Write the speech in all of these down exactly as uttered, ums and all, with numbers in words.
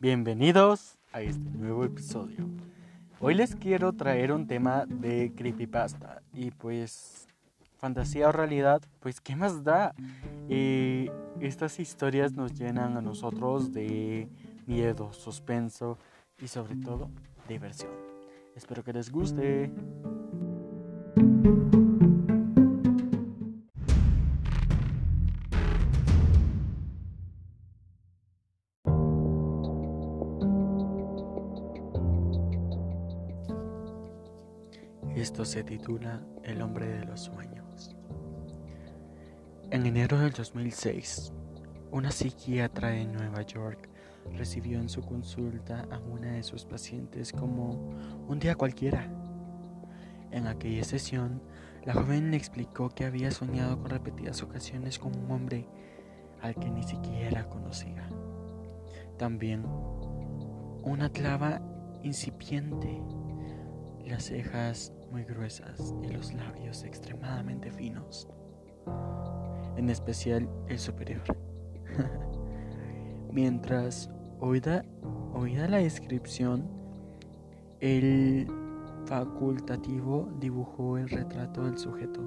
Bienvenidos a este nuevo episodio. Hoy les quiero traer un tema de creepypasta y pues fantasía o realidad, pues qué más da. Eh, estas historias nos llenan a nosotros de miedo, suspenso y sobre todo diversión. Espero que les guste. Esto se titula El hombre de los sueños. En enero del dos mil seis, una psiquiatra de Nueva York recibió en su consulta a una de sus pacientes como un día cualquiera. En aquella sesión, la joven le explicó que había soñado con repetidas ocasiones con un hombre al que ni siquiera conocía. También, una clava incipiente, las cejas muy gruesas y los labios extremadamente finos, en especial el superior. Mientras oía, oía la descripción, el facultativo dibujó el retrato del sujeto,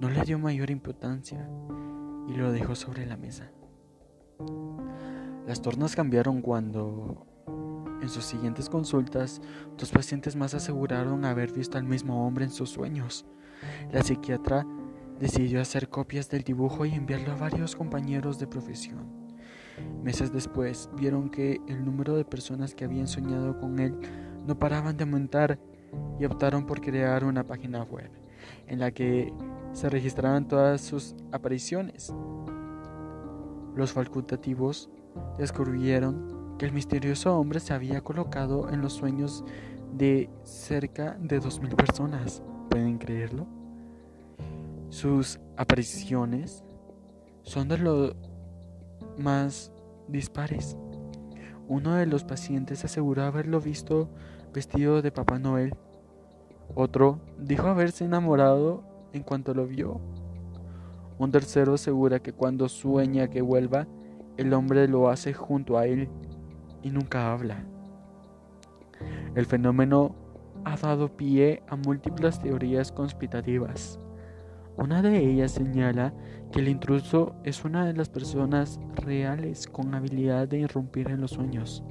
no le dio mayor importancia y lo dejó sobre la mesa. Las tornas cambiaron cuando, en sus siguientes consultas, dos pacientes más aseguraron haber visto al mismo hombre en sus sueños. La psiquiatra decidió hacer copias del dibujo y enviarlo a varios compañeros de profesión. Meses después, vieron que el número de personas que habían soñado con él no paraban de aumentar y optaron por crear una página web en la que se registraban todas sus apariciones. Los facultativos descubrieron que el misterioso hombre se había colocado en los sueños de cerca de dos mil personas. ¿Pueden creerlo? Sus apariciones son de los más dispares. Uno de los pacientes aseguró haberlo visto vestido de Papá Noel. Otro dijo haberse enamorado en cuanto lo vio. Un tercero asegura que cuando sueña que vuelva, el hombre lo hace junto a él y nunca habla. El fenómeno ha dado pie a múltiples teorías conspirativas. Una de ellas señala que el intruso es una de las personas reales con habilidad de irrumpir en los sueños.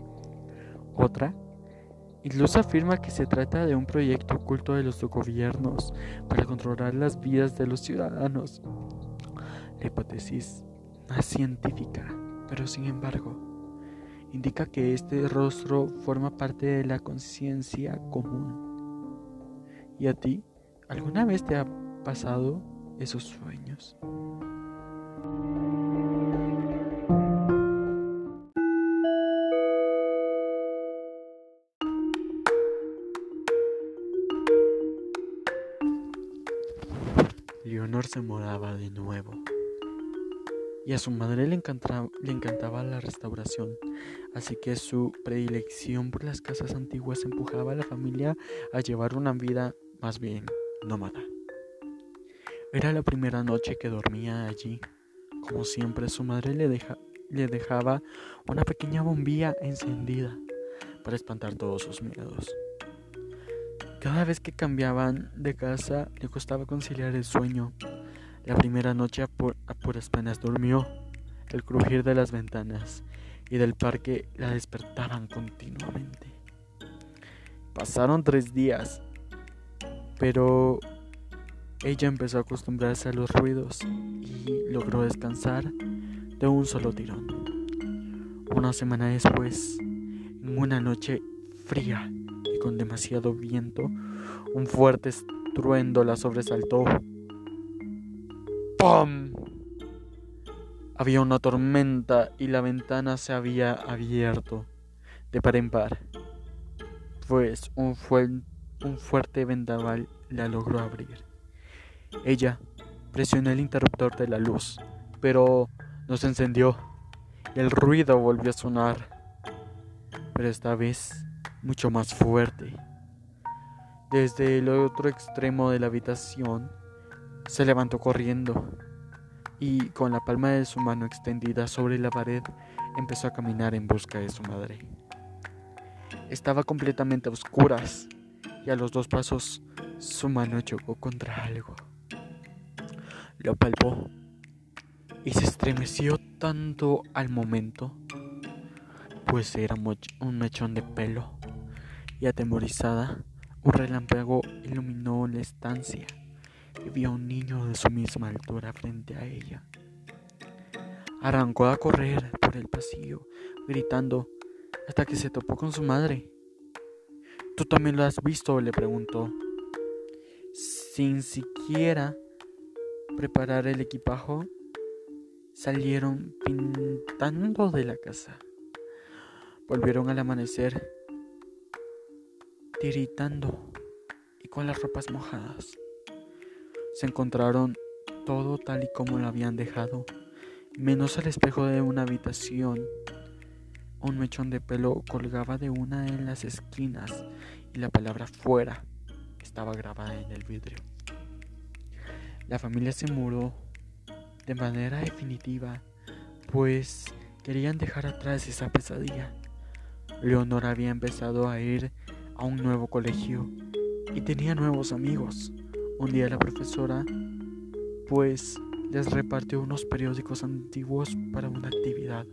Otra incluso afirma que se trata de un proyecto oculto de los gobiernos para controlar las vidas de los ciudadanos. La hipótesis más científica, pero sin embargo, indica que este rostro forma parte de la conciencia común. ¿Y a ti? ¿Alguna vez te ha pasado esos sueños? Leonor se mudaba de nuevo y a su madre le encantaba, le encantaba la restauración, así que su predilección por las casas antiguas empujaba a la familia a llevar una vida más bien nómada. Era la primera noche que dormía allí. Como siempre, su madre le, deja, le dejaba una pequeña bombilla encendida para espantar todos sus miedos. Cada vez que cambiaban de casa le costaba conciliar el sueño. La primera noche a, por, a puras penas durmió. El crujir de las ventanas y del parque la despertaban continuamente. Pasaron tres días, pero ella empezó a acostumbrarse a los ruidos y logró descansar de un solo tirón. Una semana después, en una noche fría y con demasiado viento, un fuerte estruendo la sobresaltó. ¡Pum! Había una tormenta y la ventana se había abierto de par en par, pues un, fuel- un fuerte vendaval la logró abrir. Ella presionó el interruptor de la luz, pero no se encendió y el ruido volvió a sonar, pero esta vez mucho más fuerte. Desde el otro extremo de la habitación, se levantó corriendo y con la palma de su mano extendida sobre la pared empezó a caminar en busca de su madre. Estaba completamente a oscuras y a los dos pasos su mano chocó contra algo. Lo palpó y se estremeció tanto al momento, pues era un mechón de pelo, y atemorizada, un relámpago iluminó la estancia y vio a un niño de su misma altura frente a ella. Arrancó a correr por el pasillo, gritando, hasta que se topó con su madre. ¿Tú también lo has visto?, le preguntó, sin siquiera preparar el equipaje. Salieron pintando de la casa. Volvieron al amanecer, tiritando y con las ropas mojadas. Se encontraron todo tal y como lo habían dejado, menos el espejo de una habitación. Un mechón de pelo colgaba de una de las esquinas y la palabra fuera estaba grabada en el vidrio. La familia se mudó de manera definitiva, pues querían dejar atrás esa pesadilla. Leonor había empezado a ir a un nuevo colegio y tenía nuevos amigos. Un día la profesora, pues, les repartió unos periódicos antiguos para una actividad.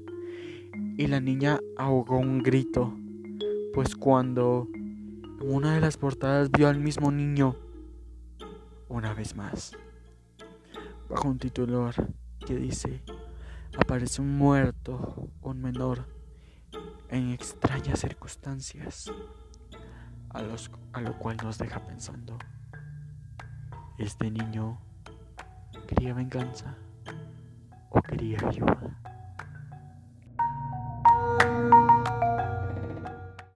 Y la niña ahogó un grito, pues cuando en una de las portadas vio al mismo niño una vez más, bajo un titular que dice: aparece un muerto, un menor, en extrañas circunstancias, a, los, a lo cual nos deja pensando. Este niño quería venganza o quería ayuda.